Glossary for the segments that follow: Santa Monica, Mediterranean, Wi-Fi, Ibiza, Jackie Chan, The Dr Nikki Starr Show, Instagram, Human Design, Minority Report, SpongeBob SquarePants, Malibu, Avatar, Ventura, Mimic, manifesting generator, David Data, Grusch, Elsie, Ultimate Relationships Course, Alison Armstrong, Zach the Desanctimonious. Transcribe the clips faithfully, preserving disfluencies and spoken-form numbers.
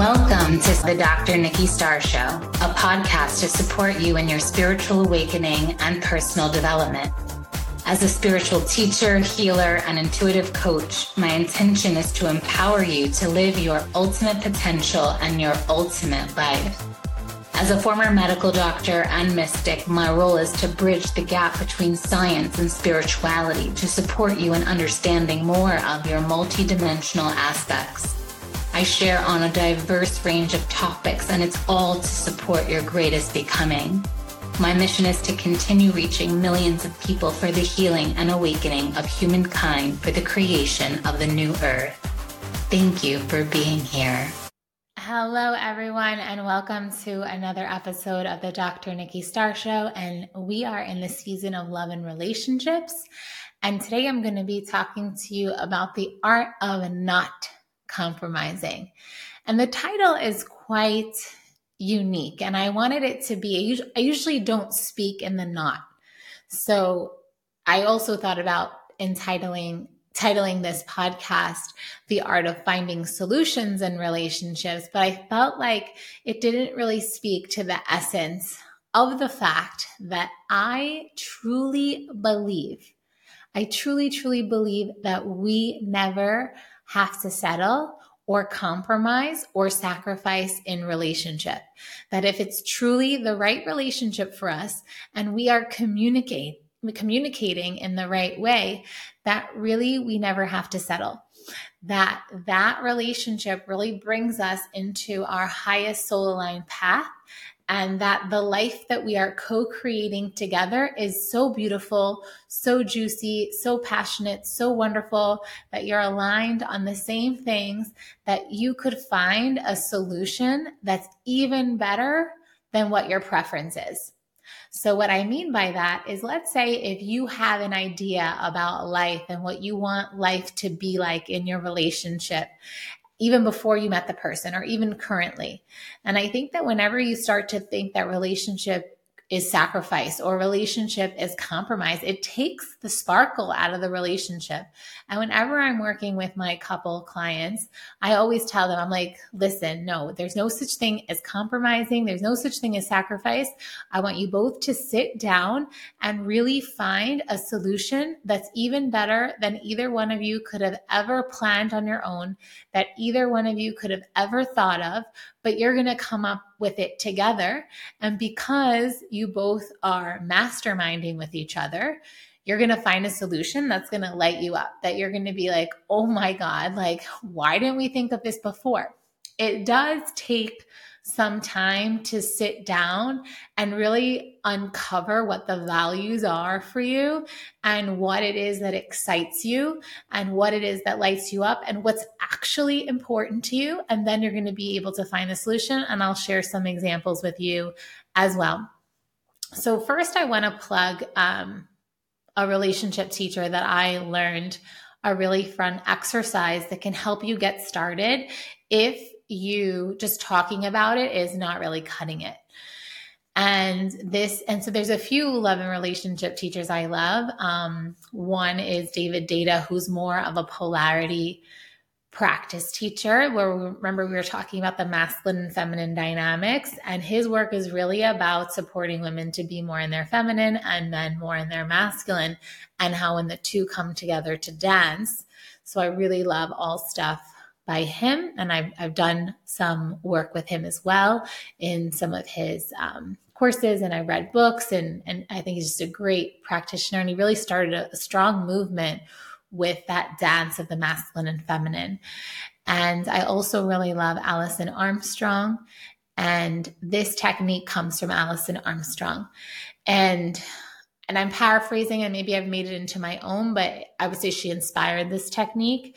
Welcome to The Doctor Nikki Starr Show, a podcast to support you in your spiritual awakening and personal development. As a spiritual teacher, healer, and intuitive coach, my intention is to empower you to live your ultimate potential and your ultimate life. As a former medical doctor and mystic, my role is to bridge the gap between science and spirituality to support you in understanding more of your multidimensional aspects. I share on a diverse range of topics, and it's all to support your greatest becoming. My mission is to continue reaching millions of people for the healing and awakening of humankind for the creation of the new earth. Thank you for being here. Hello, everyone, and welcome to another episode of the Doctor Nikki Starr Show. And we are in the season of love and relationships. And today I'm going to be talking to you about the art of not compromising. And the title is quite unique. And I wanted it to be, I usually don't speak in the not. So I also thought about entitling, titling this podcast, The Art of Finding Solutions in Relationships. But I felt like it didn't really speak to the essence of the fact that I truly believe, I truly, truly believe that we never have to settle or compromise or sacrifice in relationship. That if it's truly the right relationship for us and we are communicate, communicating in the right way, that really we never have to settle. That that relationship really brings us into our highest soul-aligned path, and that the life that we are co-creating together is so beautiful, so juicy, so passionate, so wonderful, that you're aligned on the same things, that you could find a solution that's even better than what your preference is. So what I mean by that is, let's say if you have an idea about life and what you want life to be like in your relationship, even before you met the person or even currently. And I think that whenever you start to think that relationship is sacrifice or relationship is compromise, it takes the sparkle out of the relationship. And whenever I'm working with my couple clients, I always tell them, I'm like, listen, no, there's no such thing as compromising. There's no such thing as sacrifice. I want you both to sit down and really find a solution that's even better than either one of you could have ever planned on your own, that either one of you could have ever thought of, but you're going to come up with it together. And because you both are masterminding with each other, you're going to find a solution that's going to light you up, that you're going to be like, oh my God, like, why didn't we think of this before? It does take some time to sit down and really uncover what the values are for you and what it is that excites you and what it is that lights you up and what's actually important to you. And then you're going to be able to find a solution. And I'll share some examples with you as well. So first, I want to plug um, a relationship teacher that I learned a really fun exercise that can help you get started if you just talking about it is not really cutting it. And this, and so there's a few love and relationship teachers I love. Um, one is David Data, who's more of a polarity practice teacher, where we remember we were talking about the masculine and feminine dynamics, and his work is really about supporting women to be more in their feminine and men more in their masculine, and how when the two come together to dance. So I really love all stuff by him, and I've, I've done some work with him as well in some of his um, courses, and I read books, and, and I think he's just a great practitioner, and he really started a, a strong movement with that dance of the masculine and feminine. And I also really love Alison Armstrong, and this technique comes from Alison Armstrong, and and I'm paraphrasing, and maybe I've made it into my own, but I would say she inspired this technique.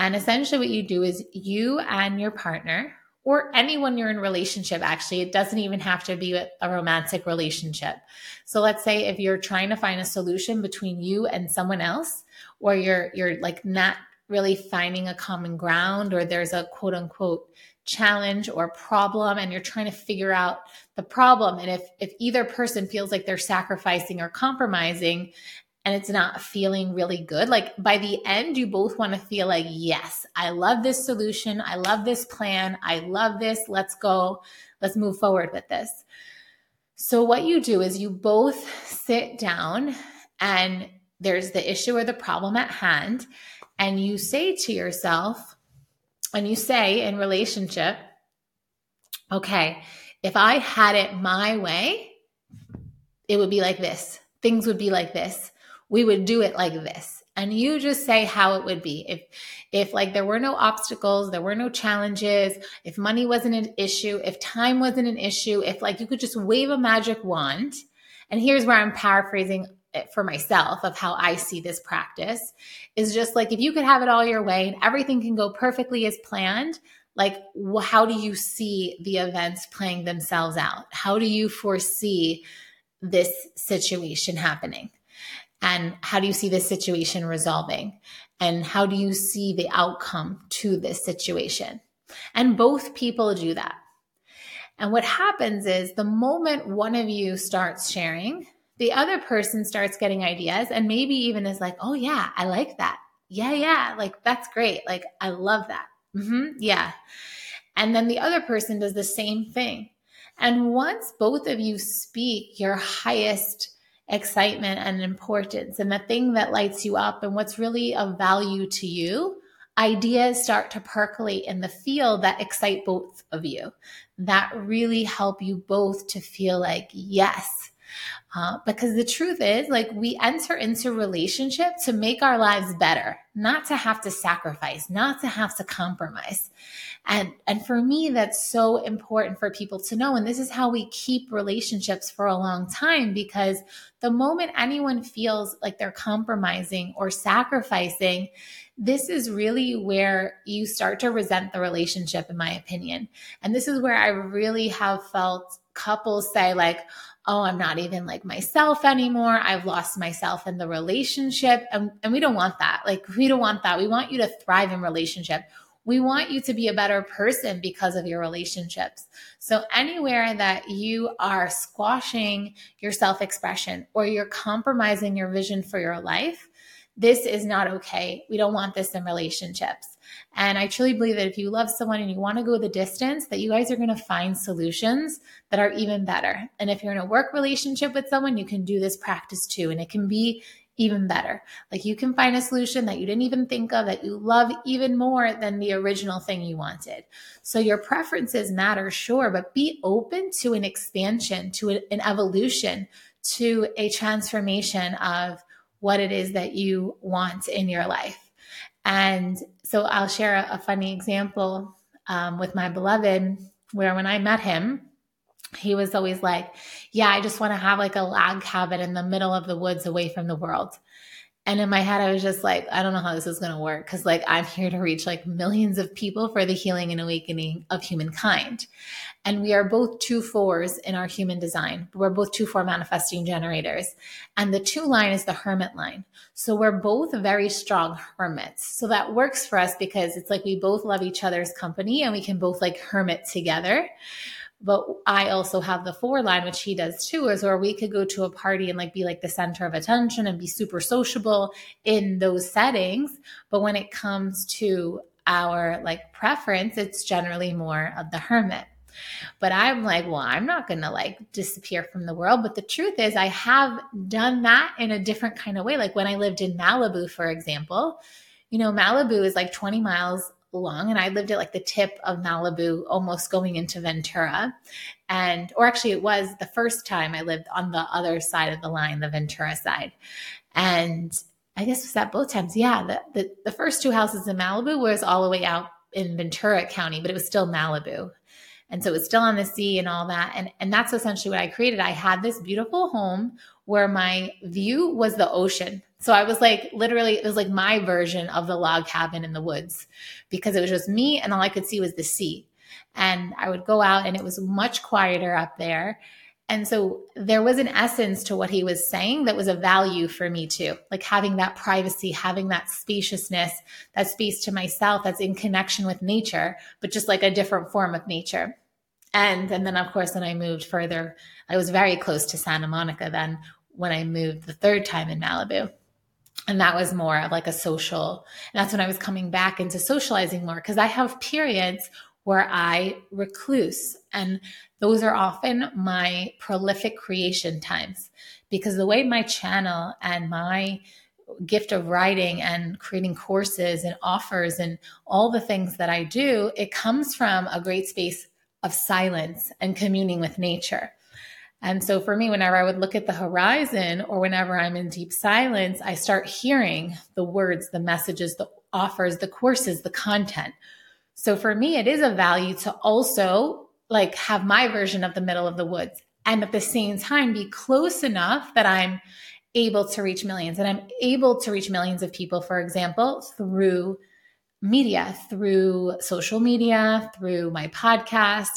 And essentially what you do is you and your partner, or anyone you're in relationship, actually, it doesn't even have to be a romantic relationship. So let's say if you're trying to find a solution between you and someone else, or you're you're like not really finding a common ground, or there's a quote unquote challenge or problem, and you're trying to figure out the problem. And if if either person feels like they're sacrificing or compromising, and it's not feeling really good, like by the end, you both want to feel like, yes, I love this solution. I love this plan. I love this. Let's go. Let's move forward with this. So what you do is you both sit down and there's the issue or the problem at hand. And you say to yourself, and you say in relationship, okay, if I had it my way, it would be like this. Things would be like this. We would do it like this. And you just say how it would be. If, if like there were no obstacles, there were no challenges, if money wasn't an issue, if time wasn't an issue, if like you could just wave a magic wand. And here's where I'm paraphrasing it for myself of how I see this practice is just like, if you could have it all your way and everything can go perfectly as planned, like how do you see the events playing themselves out? How do you foresee this situation happening? And how do you see this situation resolving? And how do you see the outcome to this situation? And both people do that. And what happens is the moment one of you starts sharing, the other person starts getting ideas and maybe even is like, oh yeah, I like that. Yeah, yeah, like that's great. Like I love that. Mm-hmm, yeah. And then the other person does the same thing. And once both of you speak your highest excitement and importance and the thing that lights you up and what's really of value to you, ideas start to percolate in the field that excite both of you, that really help you both to feel like, yes. Uh, because the truth is, like, we enter into relationship to make our lives better, not to have to sacrifice, not to have to compromise. And, and for me, that's so important for people to know. And this is how we keep relationships for a long time, because the moment anyone feels like they're compromising or sacrificing, this is really where you start to resent the relationship, in my opinion. And this is where I really have felt couples say like, oh, I'm not even like myself anymore. I've lost myself in the relationship. And, and we don't want that. Like, we don't want that. We want you to thrive in relationship. We want you to be a better person because of your relationships. So anywhere that you are squashing your self-expression or you're compromising your vision for your life, this is not okay. We don't want this in relationships. And I truly believe that if you love someone and you want to go the distance, that you guys are going to find solutions that are even better. And if you're in a work relationship with someone, you can do this practice too. And it can be even better. Like you can find a solution that you didn't even think of that you love even more than the original thing you wanted. So your preferences matter, sure, but be open to an expansion, to an evolution, to a transformation of what it is that you want in your life. And so I'll share a, a funny example um, with my beloved, where when I met him, he was always like, yeah, I just want to have like a log cabin in the middle of the woods away from the world. And in my head, I was just like, I don't know how this is going to work because like I'm here to reach like millions of people for the healing and awakening of humankind. And we are both two fours in our human design. We're both two four manifesting generators. And the two line is the hermit line. So we're both very strong hermits. So that works for us because it's like we both love each other's company and we can both like hermit together. But I also have the four line, which he does too, is where we could go to a party and like be like the center of attention and be super sociable in those settings. But when it comes to our like preference, it's generally more of the hermit. But I'm like, well, I'm not going to like disappear from the world. But the truth is I have done that in a different kind of way. Like when I lived in Malibu, for example, you know, Malibu is like twenty miles long. And I lived at like the tip of Malibu, almost going into Ventura. And, or actually it was the first time I lived on the other side of the line, the Ventura side. And I guess was that both times? Yeah. The, the, the first two houses in Malibu was all the way out in Ventura County, but it was still Malibu. And so it's still on the sea and all that. And, and that's essentially what I created. I had this beautiful home where my view was the ocean. So I was like, literally, it was like my version of the log cabin in the woods because it was just me and all I could see was the sea. And I would go out and it was much quieter up there. And so there was an essence to what he was saying that was a value for me too, like having that privacy, having that spaciousness, that space to myself that's in connection with nature, but just like a different form of nature. And, and then, of course, when I moved further, I was very close to Santa Monica then, when I moved the third time in Malibu. And that was more of like a social, and that's when I was coming back into socializing more, because I have periods where I recluse. And those are often my prolific creation times, because the way my channel and my gift of writing and creating courses and offers and all the things that I do, it comes from a great space of silence and communing with nature. And so for me, whenever I would look at the horizon or whenever I'm in deep silence, I start hearing the words, the messages, the offers, the courses, the content. So for me, it is a value to also like have my version of the middle of the woods, and at the same time be close enough that I'm able to reach millions. And I'm able to reach millions of people, for example, through media, through social media, through my podcast,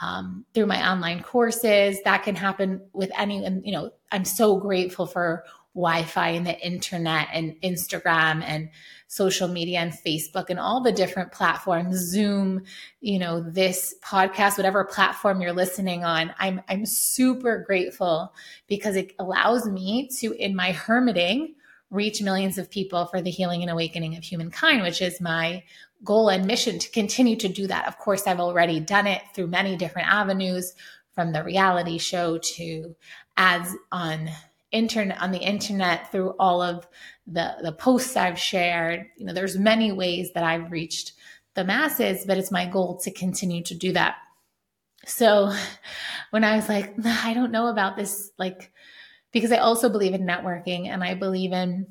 um, through my online courses. That can happen with any, and you know, I'm so grateful for Wi-Fi and the internet and Instagram and social media and Facebook and all the different platforms, Zoom, you know, this podcast, whatever platform you're listening on. I'm, I'm super grateful because it allows me to, in my hermiting, reach millions of people for the healing and awakening of humankind, which is my goal and mission to continue to do that. Of course, I've already done it through many different avenues, from the reality show to ads on internet, on the internet, through all of the, the posts I've shared. You know, there's many ways that I've reached the masses, but it's my goal to continue to do that. So when I was like, nah, I don't know about this, like, because I also believe in networking, and I believe in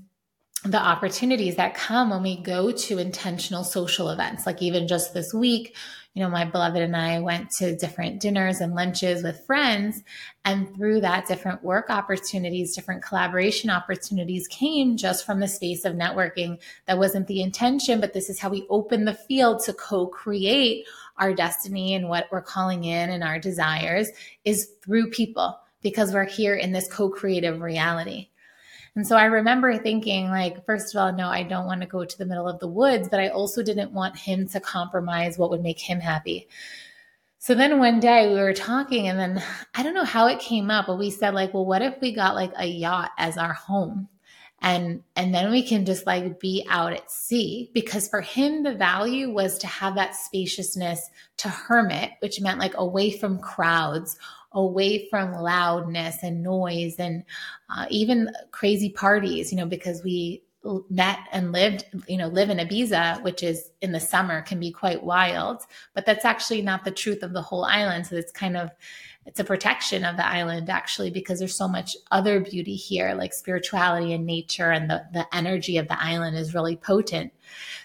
the opportunities that come when we go to intentional social events. Like even just this week, you know, my beloved and I went to different dinners and lunches with friends, and through that, different work opportunities, different collaboration opportunities came just from the space of networking. That wasn't the intention, but this is how we open the field to co-create our destiny, and what we're calling in and our desires is through people, because we're here in this co-creative reality. And so I remember thinking, like, first of all, no, I don't want to go to the middle of the woods, but I also didn't want him to compromise what would make him happy. So then one day we were talking, and then I don't know how it came up, but we said, like, well, what if we got like a yacht as our home? And, and then we can just like be out at sea, because for him, the value was to have that spaciousness, to hermit, which meant like away from crowds, away from loudness and noise and uh, even crazy parties, you know, because we met and lived, you know, live in Ibiza, which is in the summer can be quite wild, but that's actually not the truth of the whole island. So it's kind of, it's a protection of the island actually, because there's so much other beauty here, like spirituality and nature, and the, the energy of the island is really potent.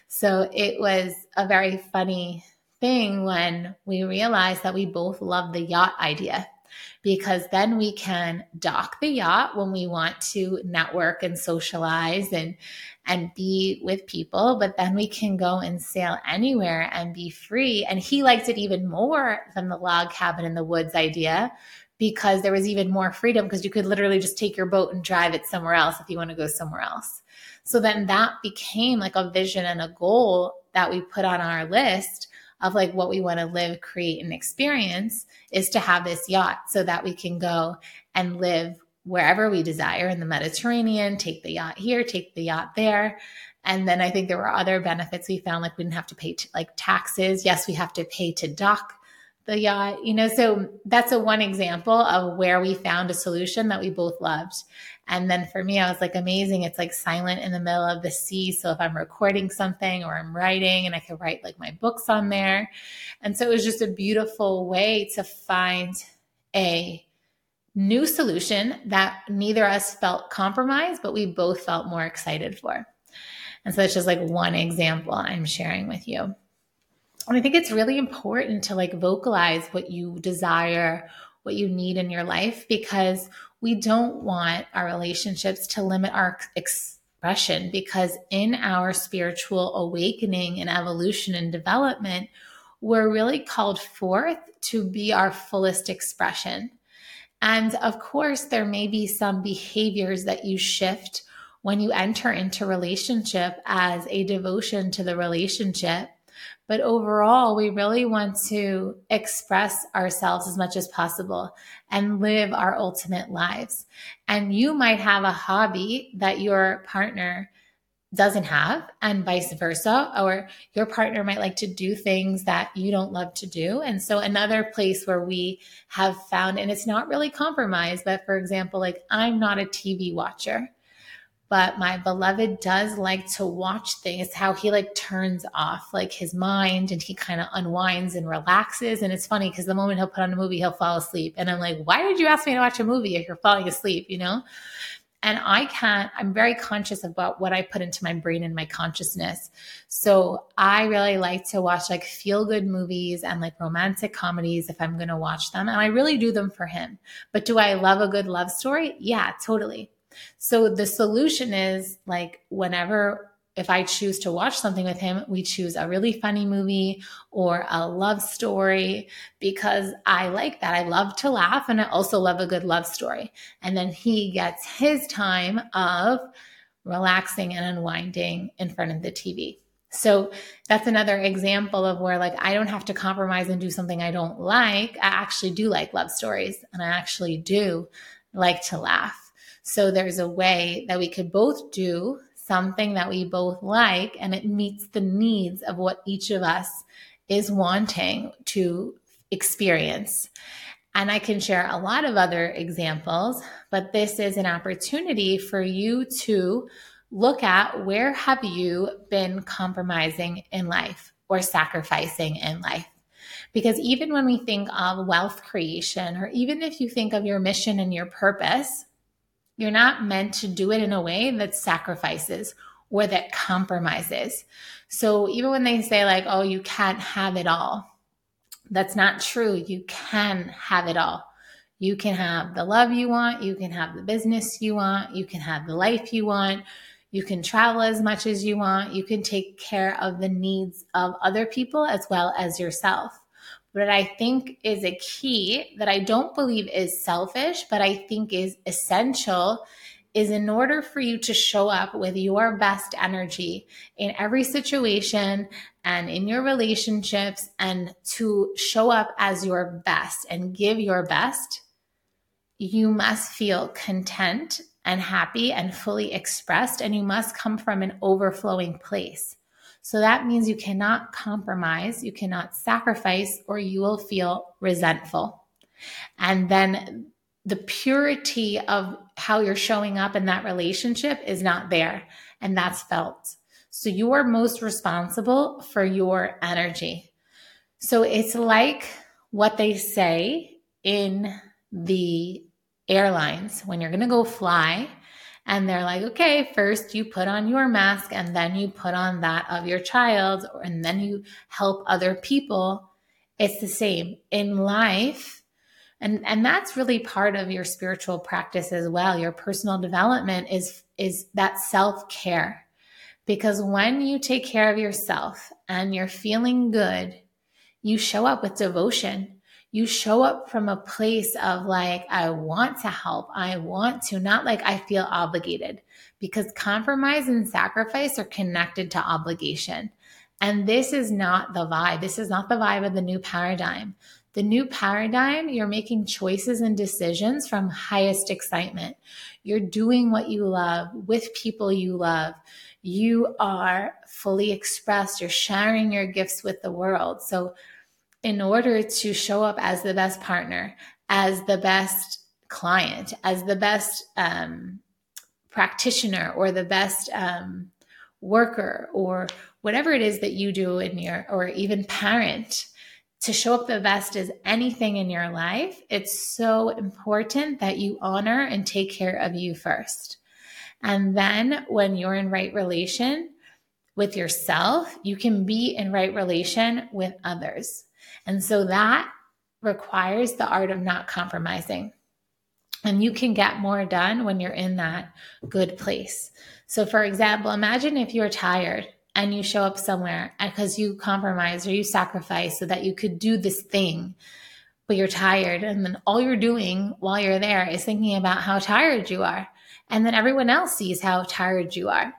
So it was a very funny thing when we realized that we both love the yacht idea, because then we can dock the yacht when we want to network and socialize and, and be with people, but then we can go and sail anywhere and be free. And he liked it even more than the log cabin in the woods idea, because there was even more freedom, because you could literally just take your boat and drive it somewhere else if you want to go somewhere else. So then that became like a vision and a goal that we put on our list of like what we want to live, create, and experience, is to have this yacht so that we can go and live wherever we desire in the Mediterranean, take the yacht here, take the yacht there. And then I think there were other benefits we found, like we didn't have to pay t- like taxes. Yes, we have to pay to dock the yacht, you know, so that's a one example of where we found a solution that we both loved. And then for me, I was like, amazing. It's like silent in the middle of the sea. So if I'm recording something or I'm writing, and I could write like my books on there. And so it was just a beautiful way to find a new solution that neither of us felt compromised, but we both felt more excited for. And so that's just like one example I'm sharing with you. And I think it's really important to like vocalize what you desire, what you need in your life, because we don't want our relationships to limit our expression, because in our spiritual awakening and evolution and development, we're really called forth to be our fullest expression. And of course, there may be some behaviors that you shift when you enter into relationship as a devotion to the relationship. But overall, we really want to express ourselves as much as possible and live our ultimate lives. And you might have a hobby that your partner doesn't have, and vice versa, or your partner might like to do things that you don't love to do. And so another place where we have found, and it's not really compromise, but for example, like I'm not a T V watcher, but my beloved does like to watch things. It's how he like turns off like his mind and he kind of unwinds and relaxes. And it's funny because the moment he'll put on a movie, he'll fall asleep. And I'm like, why did you ask me to watch a movie if you're falling asleep, you know? And I can't, I'm very conscious about what I put into my brain and my consciousness. So I really like to watch like feel good movies and like romantic comedies if I'm going to watch them. And I really do them for him. But do I love a good love story? Yeah, totally. So the solution is like whenever, if I choose to watch something with him, we choose a really funny movie or a love story because I like that. I love to laugh and I also love a good love story. And then he gets his time of relaxing and unwinding in front of the T V. So that's another example of where like I don't have to compromise and do something I don't like. I actually do like love stories and I actually do like to laugh. So there's a way that we could both do something that we both like, and it meets the needs of what each of us is wanting to experience. And I can share a lot of other examples, but this is an opportunity for you to look at where have you been compromising in life or sacrificing in life. Because even when we think of wealth creation, or even if you think of your mission and your purpose, you're not meant to do it in a way that sacrifices or that compromises. So even when they say like, oh, you can't have it all, that's not true. You can have it all. You can have the love you want. You can have the business you want. You can have the life you want. You can travel as much as you want. You can take care of the needs of other people as well as yourself. What I think is a key that I don't believe is selfish, but I think is essential, is in order for you to show up with your best energy in every situation and in your relationships and to show up as your best and give your best, you must feel content and happy and fully expressed, and you must come from an overflowing place. So that means you cannot compromise, you cannot sacrifice, or you will feel resentful. And then the purity of how you're showing up in that relationship is not there, and that's felt. So you are most responsible for your energy. So it's like what they say in the airlines when you're going to go fly. And they're like, okay, first you put on your mask and then you put on that of your child, and then you help other people. It's the same in life. And, and that's really part of your spiritual practice as well. Your personal development is, is that self-care. Because when you take care of yourself and you're feeling good, you show up with devotion. You show up from a place of like, I want to help. I want to, not like I feel obligated, because compromise and sacrifice are connected to obligation. And this is not the vibe. This is not the vibe of the new paradigm. The new paradigm, you're making choices and decisions from highest excitement. You're doing what you love with people you love. You are fully expressed. You're sharing your gifts with the world. So in order to show up as the best partner, as the best client, as the best um, practitioner or the best um, worker or whatever it is that you do in your, or even parent, to show up the best as anything in your life, it's so important that you honor and take care of you first. And then when you're in right relation with yourself, you can be in right relation with others. And so that requires the art of not compromising. And you can get more done when you're in that good place. So for example, imagine if you're tired and you show up somewhere because you compromised or you sacrificed so that you could do this thing, but you're tired. And then all you're doing while you're there is thinking about how tired you are. And then everyone else sees how tired you are.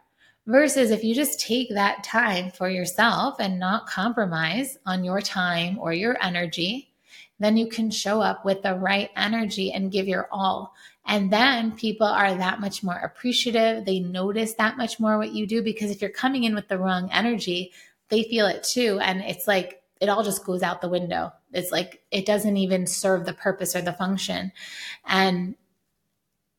Versus if you just take that time for yourself and not compromise on your time or your energy, then you can show up with the right energy and give your all. And then people are that much more appreciative. They notice that much more what you do, because if you're coming in with the wrong energy, they feel it too. And it's like, it all just goes out the window. It's like, it doesn't even serve the purpose or the function. And,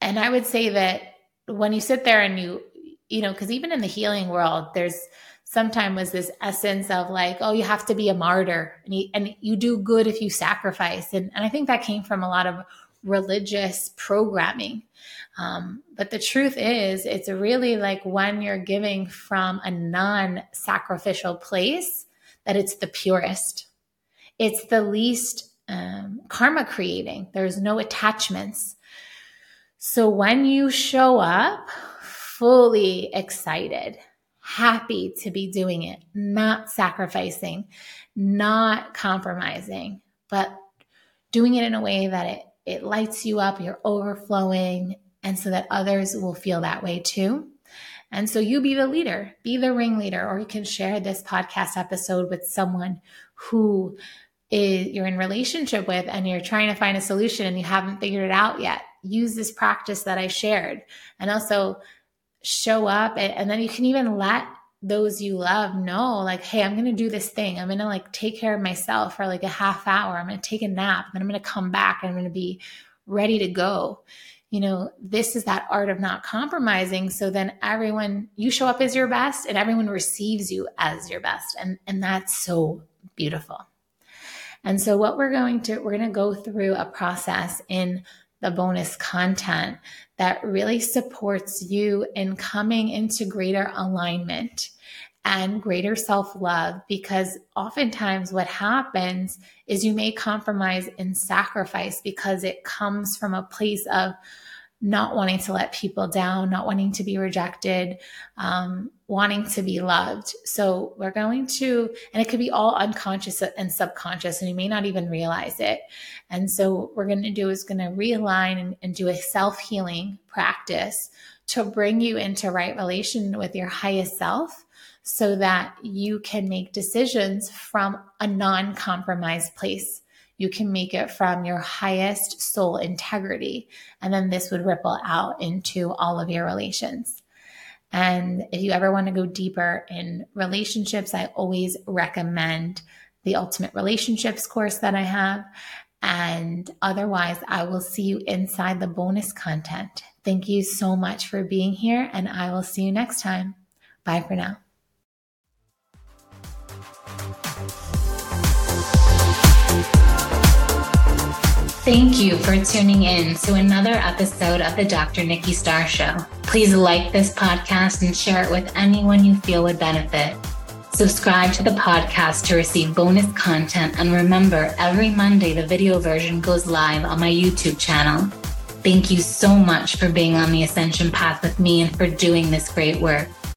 and I would say that when you sit there and you, you know, because even in the healing world, there's sometimes was this essence of like, oh, you have to be a martyr and you, and you do good if you sacrifice. And, and I think that came from a lot of religious programming. Um, but the truth is, it's really like when you're giving from a non-sacrificial place that it's the purest. It's the least um, karma creating. There's no attachments. So when you show up, fully excited, happy to be doing it, not sacrificing, not compromising, but doing it in a way that it, it lights you up, you're overflowing, and so that others will feel that way too. And so you be the leader, be the ringleader, or you can share this podcast episode with someone who is, you're in relationship with and you're trying to find a solution and you haven't figured it out yet. Use this practice that I shared, and also show up, and, and then you can even let those you love know, like, hey, I'm going to do this thing. I'm going to like take care of myself for like a half hour. I'm going to take a nap, and then I'm going to come back and I'm going to be ready to go. You know, this is that art of not compromising. So then everyone, you show up as your best and everyone receives you as your best. And, and that's so beautiful. And so what we're going to, we're going to go through a process in the bonus content that really supports you in coming into greater alignment and greater self-love, because oftentimes what happens is you may compromise and sacrifice because it comes from a place of not wanting to let people down, not wanting to be rejected, um, wanting to be loved. So we're going to, and it could be all unconscious and subconscious, and you may not even realize it. And so what we're going to do is going to realign and, and do a self-healing practice to bring you into right relation with your highest self, so that you can make decisions from a non-compromised place. You can make it from your highest soul integrity. And then this would ripple out into all of your relations. And if you ever want to go deeper in relationships, I always recommend the Ultimate Relationships course that I have. And otherwise, I will see you inside the bonus content. Thank you so much for being here, and I will see you next time. Bye for now. Thank you for tuning in to another episode of the Doctor Nikki Starr Show. Please like this podcast and share it with anyone you feel would benefit. Subscribe to the podcast to receive bonus content. And remember, every Monday, the video version goes live on my YouTube channel. Thank you so much for being on the Ascension Path with me and for doing this great work.